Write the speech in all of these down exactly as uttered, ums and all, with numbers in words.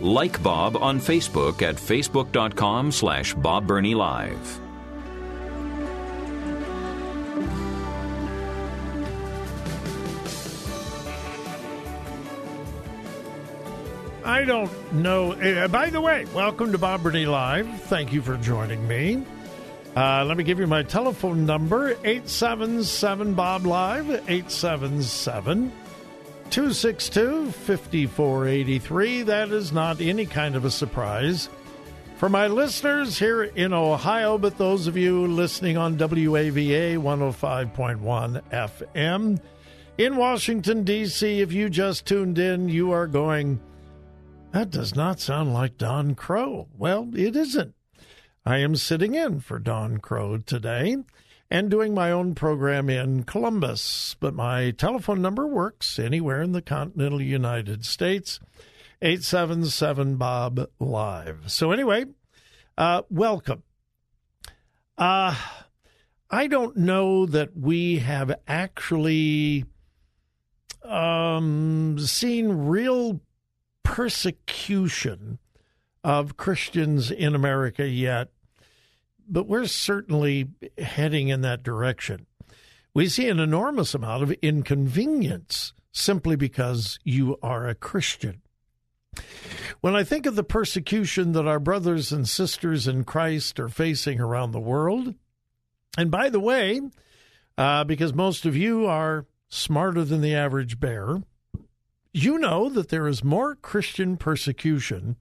Like Bob on Facebook at facebook.com slash Bob Burney Live. I don't know. Uh, by the way, welcome to Bob Burney Live. Thank you for joining me. Uh, let me give you my telephone number, eight seven seven Bob Live, eight seven seven two six two, five four eight three. That is not any kind of a surprise for my listeners here in Ohio, but those of you listening on W A V A one oh five point one F M in Washington, D C, if you just tuned in, you are going, that does not sound like Don Crow. Well, it isn't. I am sitting in for Don Crow today and doing my own program in Columbus. But my telephone number works anywhere in the continental United States, eight seven seven Bob Live. So anyway, uh, welcome. Uh, I don't know that we have actually um, seen real persecution of Christians in America yet. But we're certainly heading in that direction. We see an enormous amount of inconvenience simply because you are a Christian. When I think of the persecution that our brothers and sisters in Christ are facing around the world, and by the way, uh, because most of you are smarter than the average bear, you know that there is more Christian persecution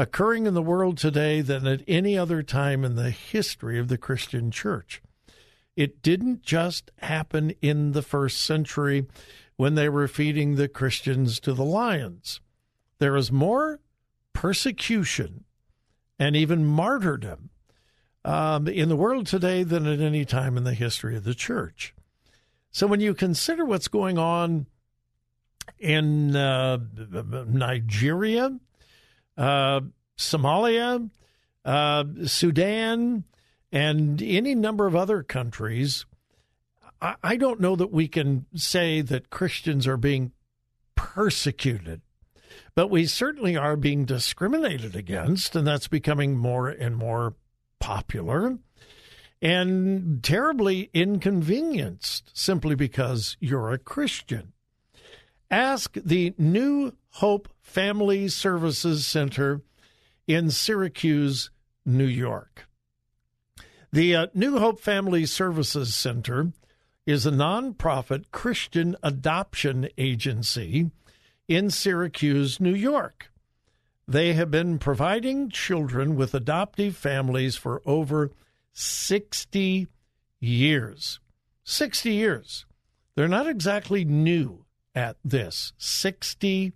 occurring in the world today than at any other time in the history of the Christian church. It didn't just happen in the first century when they were feeding the Christians to the lions. There is more persecution and even martyrdom um, in the world today than at any time in the history of the church. So when you consider what's going on in uh, Nigeria, Uh, Somalia, uh, Sudan, and any number of other countries, I, I don't know that we can say that Christians are being persecuted, but we certainly are being discriminated against, and that's becoming more and more popular and terribly inconvenienced simply because you're a Christian. Ask the New Hope Family Services Center in Syracuse, New York. The uh, New Hope Family Services Center is a nonprofit Christian adoption agency in Syracuse, New York. They have been providing children with adoptive families for over sixty years. sixty years. They're not exactly new at this, sixty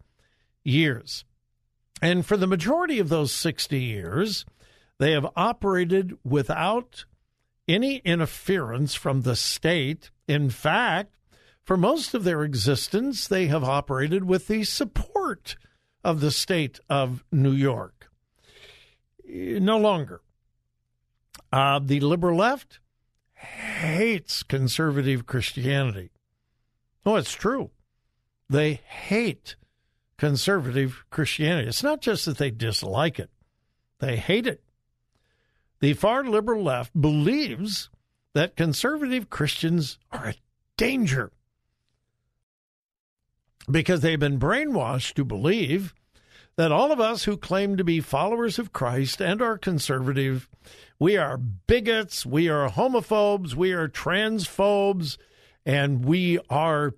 years. And for the majority of those sixty years, they have operated without any interference from the state. In fact, for most of their existence, they have operated with the support of the state of New York. No longer. Uh, the liberal left hates conservative Christianity. Oh, it's true. They hate conservative Christianity. It's not just that they dislike it. They hate it. The far liberal left believes that conservative Christians are a danger because they've been brainwashed to believe that all of us who claim to be followers of Christ and are conservative, we are bigots, we are homophobes, we are transphobes, and we are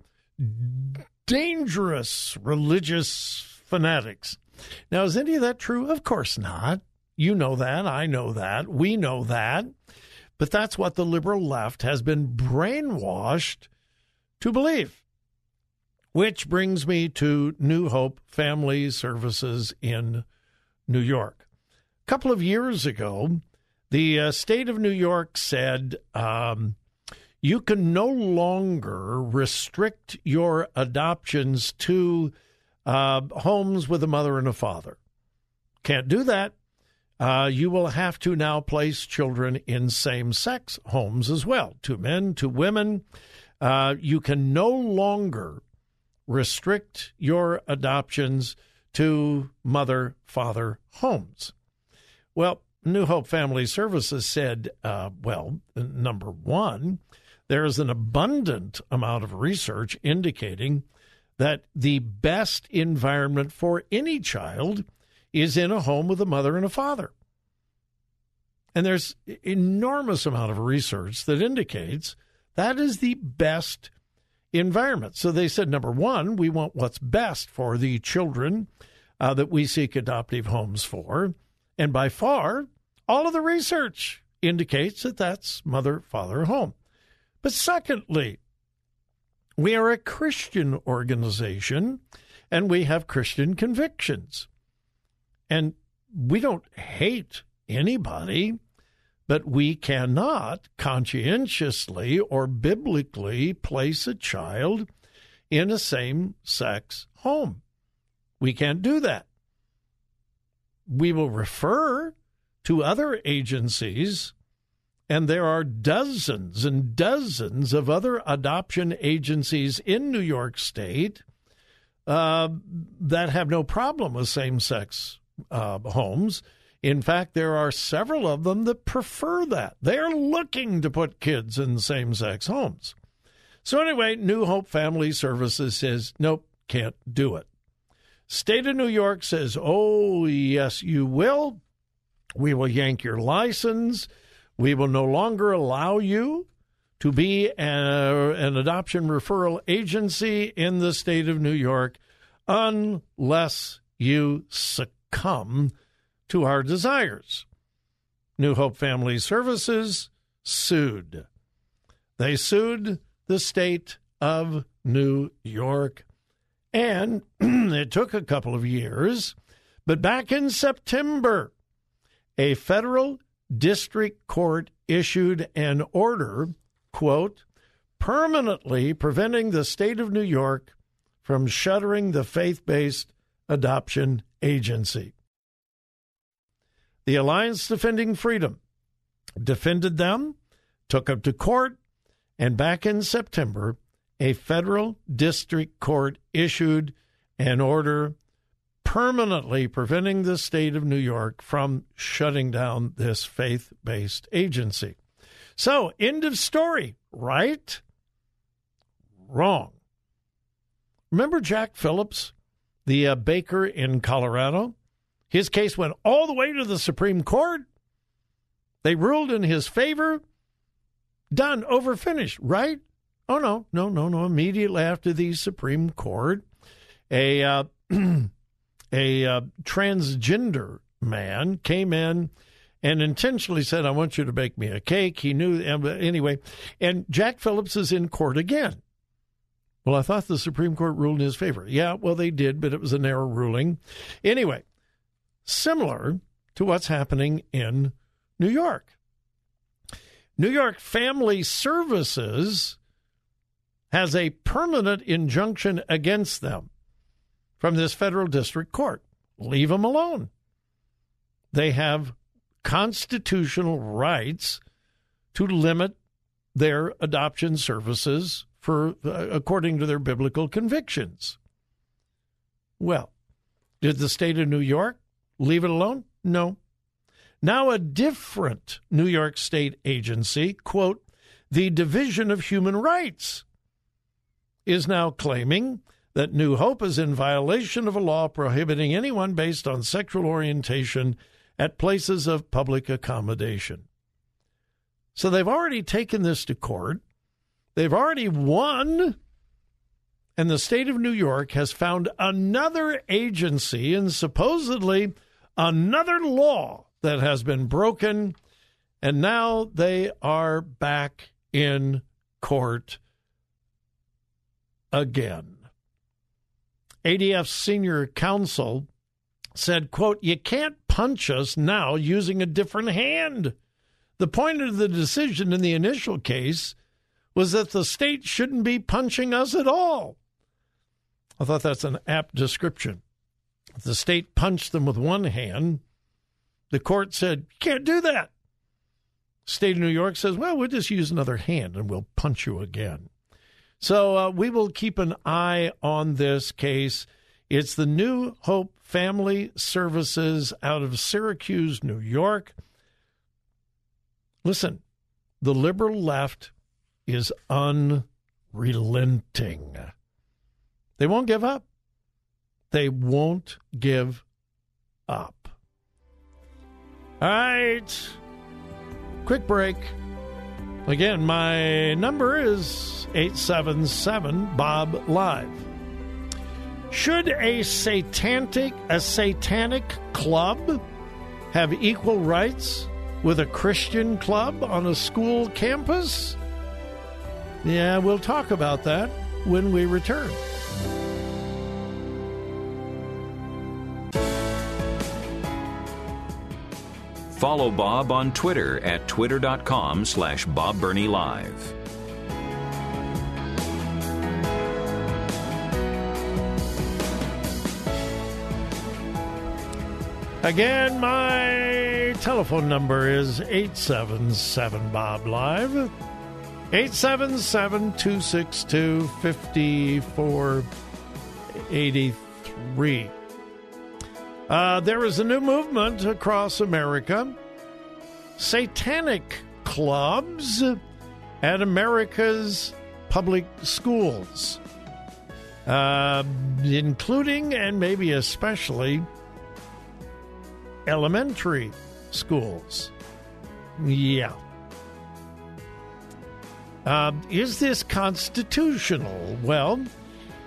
dangerous religious fanatics. Now, is any of that true? Of course not. You know that. I know that. We know that. But that's what the liberal left has been brainwashed to believe. Which brings me to New Hope Family Services in New York. A couple of years ago, the uh, state of New York said, um, you can no longer restrict your adoptions to uh, homes with a mother and a father. Can't do that. Uh, you will have to now place children in same-sex homes as well, two men, two women. Uh, you can no longer restrict your adoptions to mother-father homes. Well, New Hope Family Services said, uh, well, number one, there is an abundant amount of research indicating that the best environment for any child is in a home with a mother and a father. And there's an enormous amount of research that indicates that is the best environment. So they said, number one, we want what's best for the children uh, that we seek adoptive homes for. And by far, all of the research indicates that that's mother, father, home. But secondly, we are a Christian organization, and we have Christian convictions. And we don't hate anybody, but we cannot conscientiously or biblically place a child in a same-sex home. We can't do that. We will refer to other agencies, and there are dozens and dozens of other adoption agencies in New York State uh, that have no problem with same-sex uh, homes. In fact, there are several of them that prefer that. They're looking to put kids in same-sex homes. So anyway, New Hope Family Services says, nope, can't do it. State of New York says, oh, yes, you will. We will yank your license. We will no longer allow you to be a, an adoption referral agency in the state of New York unless you succumb to our desires. New Hope Family Services sued. They sued the state of New York. And it took a couple of years, but back in September, a federal district court issued an order, quote, permanently preventing the state of New York from shuttering the faith-based adoption agency. The Alliance Defending Freedom defended them, took them to court, and back in September, a federal district court issued an order permanently preventing the state of New York from shutting down this faith-based agency. So, end of story, right? Wrong. Remember Jack Phillips, the uh, baker in Colorado? His case went all the way to the Supreme Court. They ruled in his favor. Done, over, finished, right? Oh, no, no, no, no. Immediately after the Supreme Court, a uh, a uh, transgender man came in and intentionally said, I want you to bake me a cake. He knew, anyway, and Jack Phillips is in court again. Well, I thought the Supreme Court ruled in his favor. Yeah, well, they did, but it was an error ruling. Anyway, similar to what's happening in New York. New York Family Services has a permanent injunction against them from this federal district court. Leave them alone. They have constitutional rights to limit their adoption services for uh, according to their biblical convictions. Well, did the state of New York leave it alone? No. Now a different New York State agency, quote, the Division of Human Rights, is now claiming that New Hope is in violation of a law prohibiting anyone based on sexual orientation at places of public accommodation. So they've already taken this to court. They've already won. And the state of New York has found another agency and supposedly another law that has been broken. And now they are back in court again. A D F senior counsel said, quote, "You can't punch us now using a different hand. The point of the decision in the initial case was that the state shouldn't be punching us at all." I thought that's an apt description. If the state punched them with one hand, the court said, "Can't do that." State of New York says, "Well, we'll just use another hand and we'll punch you again." So uh, we will keep an eye on this case. It's the New Hope Family Services out of Syracuse, New York. Listen, the liberal left is unrelenting. They won't give up. They won't give up. All right. Quick break. Again, my number is eight seven seven B O B Live. Should a satanic, a satanic club have equal rights with a Christian club on a school campus? Yeah, we'll talk about that when we return. Follow Bob on Twitter at twitter.com slash Bob Bernie Live. Again, my telephone number is eight seven seven B O B Live, eight seven seven, two six two, five four eight three. Uh, there is a new movement across America. Satanic clubs at America's public schools, uh, including and maybe especially elementary schools. Yeah. Uh, is this constitutional? Well,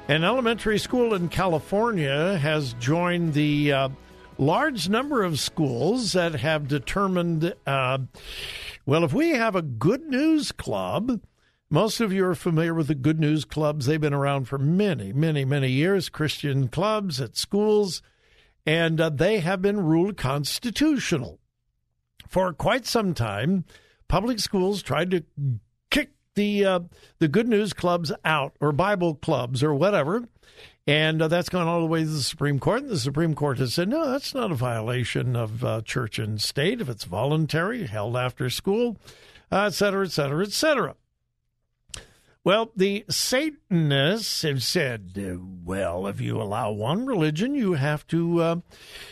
an elementary school in California has joined the uh, large number of schools that have determined, uh, well, if we have a Good News Club, most of you are familiar with the Good News Clubs. They've been around for many, many, many years, Christian clubs at schools, and uh, they have been ruled constitutional. For quite some time, public schools tried to The uh, the Good News Clubs out, or Bible clubs, or whatever, and uh, that's gone all the way to the Supreme Court. And the Supreme Court has said, no, that's not a violation of uh, church and state if it's voluntary, held after school, uh, et cetera, et cetera, et cetera. Well, the Satanists have said, well, if you allow one religion, you have to uh,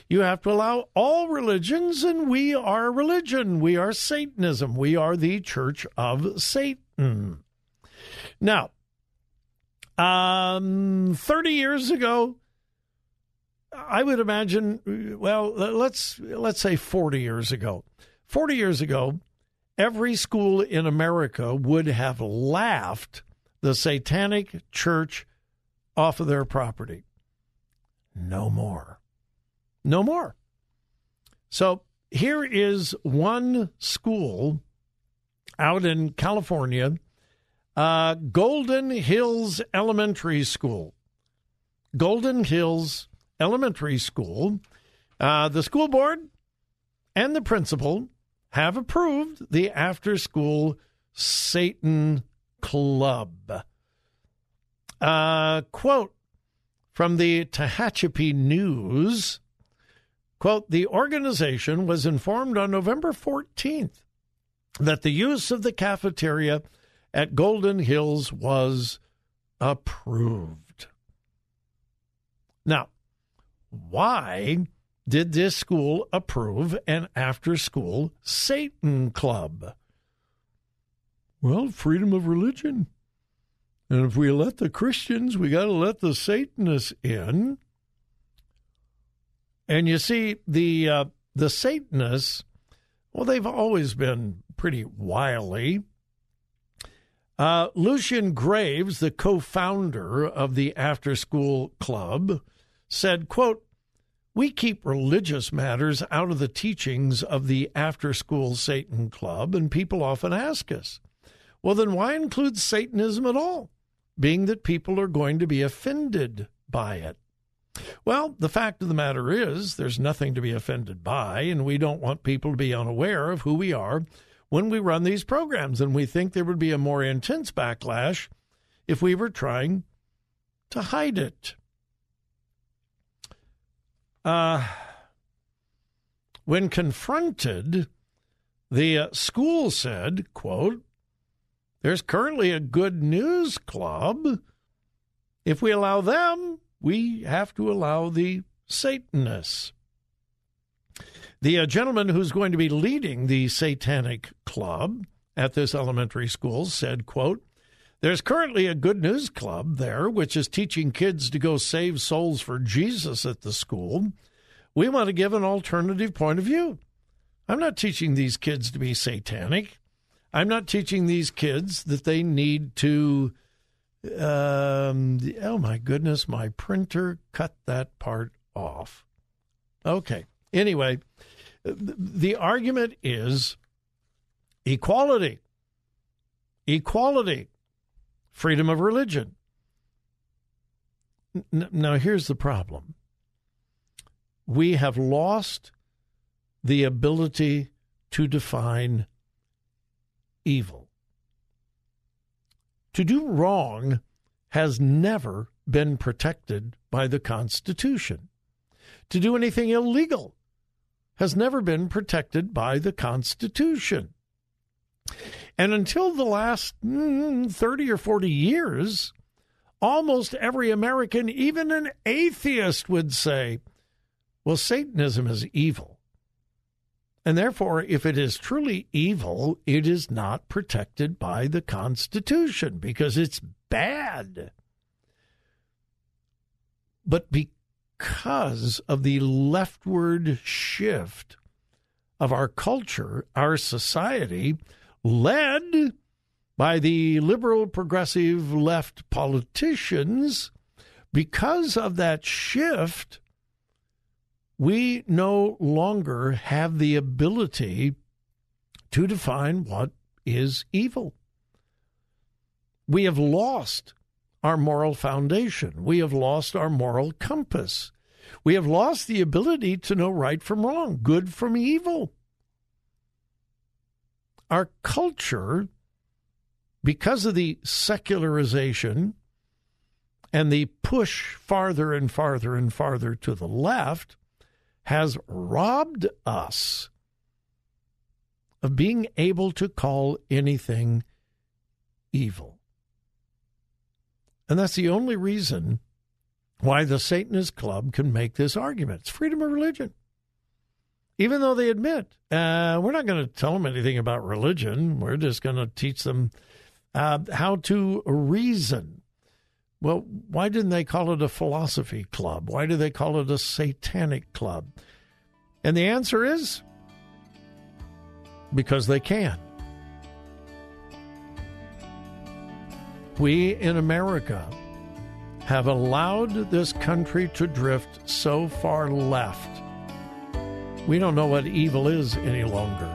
you have to allow all religions, and we are religion. We are Satanism. We are the Church of Satan. Mm. Now, um, thirty years ago, I would imagine, well, let's let's say forty years ago. forty years ago, every school in America would have laughed the Satanic Church off of their property. No more. No more. So here is one school out in California, uh, Golden Hills Elementary School. Golden Hills Elementary School. Uh, the school board and the principal have approved the after-school Satan Club. Uh, quote from the Tehachapi News, quote, "The organization was informed on November fourteenth that the use of the cafeteria at Golden Hills was approved." Now, why did this school approve an after-school Satan club? Well, freedom of religion. And if we let the Christians, we got to let the Satanists in. And you see, the uh, the Satanists, well, they've always been pretty wily. Uh, Lucian Graves, the co-founder of the After School Club, said, quote, "We keep religious matters out of the teachings of the After School Satan Club, and people often ask us, well, then why include Satanism at all, being that people are going to be offended by it?" Well, the fact of the matter is there's nothing to be offended by, and we don't want people to be unaware of who we are when we run these programs. And we think there would be a more intense backlash if we were trying to hide it. Uh, when confronted, the uh, school said, quote, "There's currently a good news club. If we allow them, we have to allow the Satanists." The uh, gentleman who's going to be leading the Satanic Club at this elementary school said, quote, "There's currently a good news club there, which is teaching kids to go save souls for Jesus at the school. We want to give an alternative point of view. I'm not teaching these kids to be satanic. I'm not teaching these kids that they need to... Um, oh, my goodness, my printer cut that part off. Okay. Anyway, the argument is equality, equality, freedom of religion. Now, here's the problem. We have lost the ability to define evil. To do wrong has never been protected by the Constitution. To do anything illegal has never been protected by the Constitution. And until the last mm, thirty or forty years, almost every American, even an atheist, would say, well, Satanism is evil. And therefore, if it is truly evil, it is not protected by the Constitution because it's bad. But because of the leftward shift of our culture, our society, led by the liberal progressive left politicians, because of that shift, we no longer have the ability to define what is evil. We have lost our moral foundation. We have lost our moral compass. We have lost the ability to know right from wrong, good from evil. Our culture, because of the secularization and the push farther and farther and farther to the left, has robbed us of being able to call anything evil. And that's the only reason why the Satanist Club can make this argument. It's freedom of religion. Even though they admit, uh, we're not going to tell them anything about religion. We're just going to teach them uh, how to reason. Well, why didn't they call it a philosophy club? Why do they call it a satanic club? And the answer is because they can. We in America have allowed this country to drift so far left, we don't know what evil is any longer.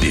The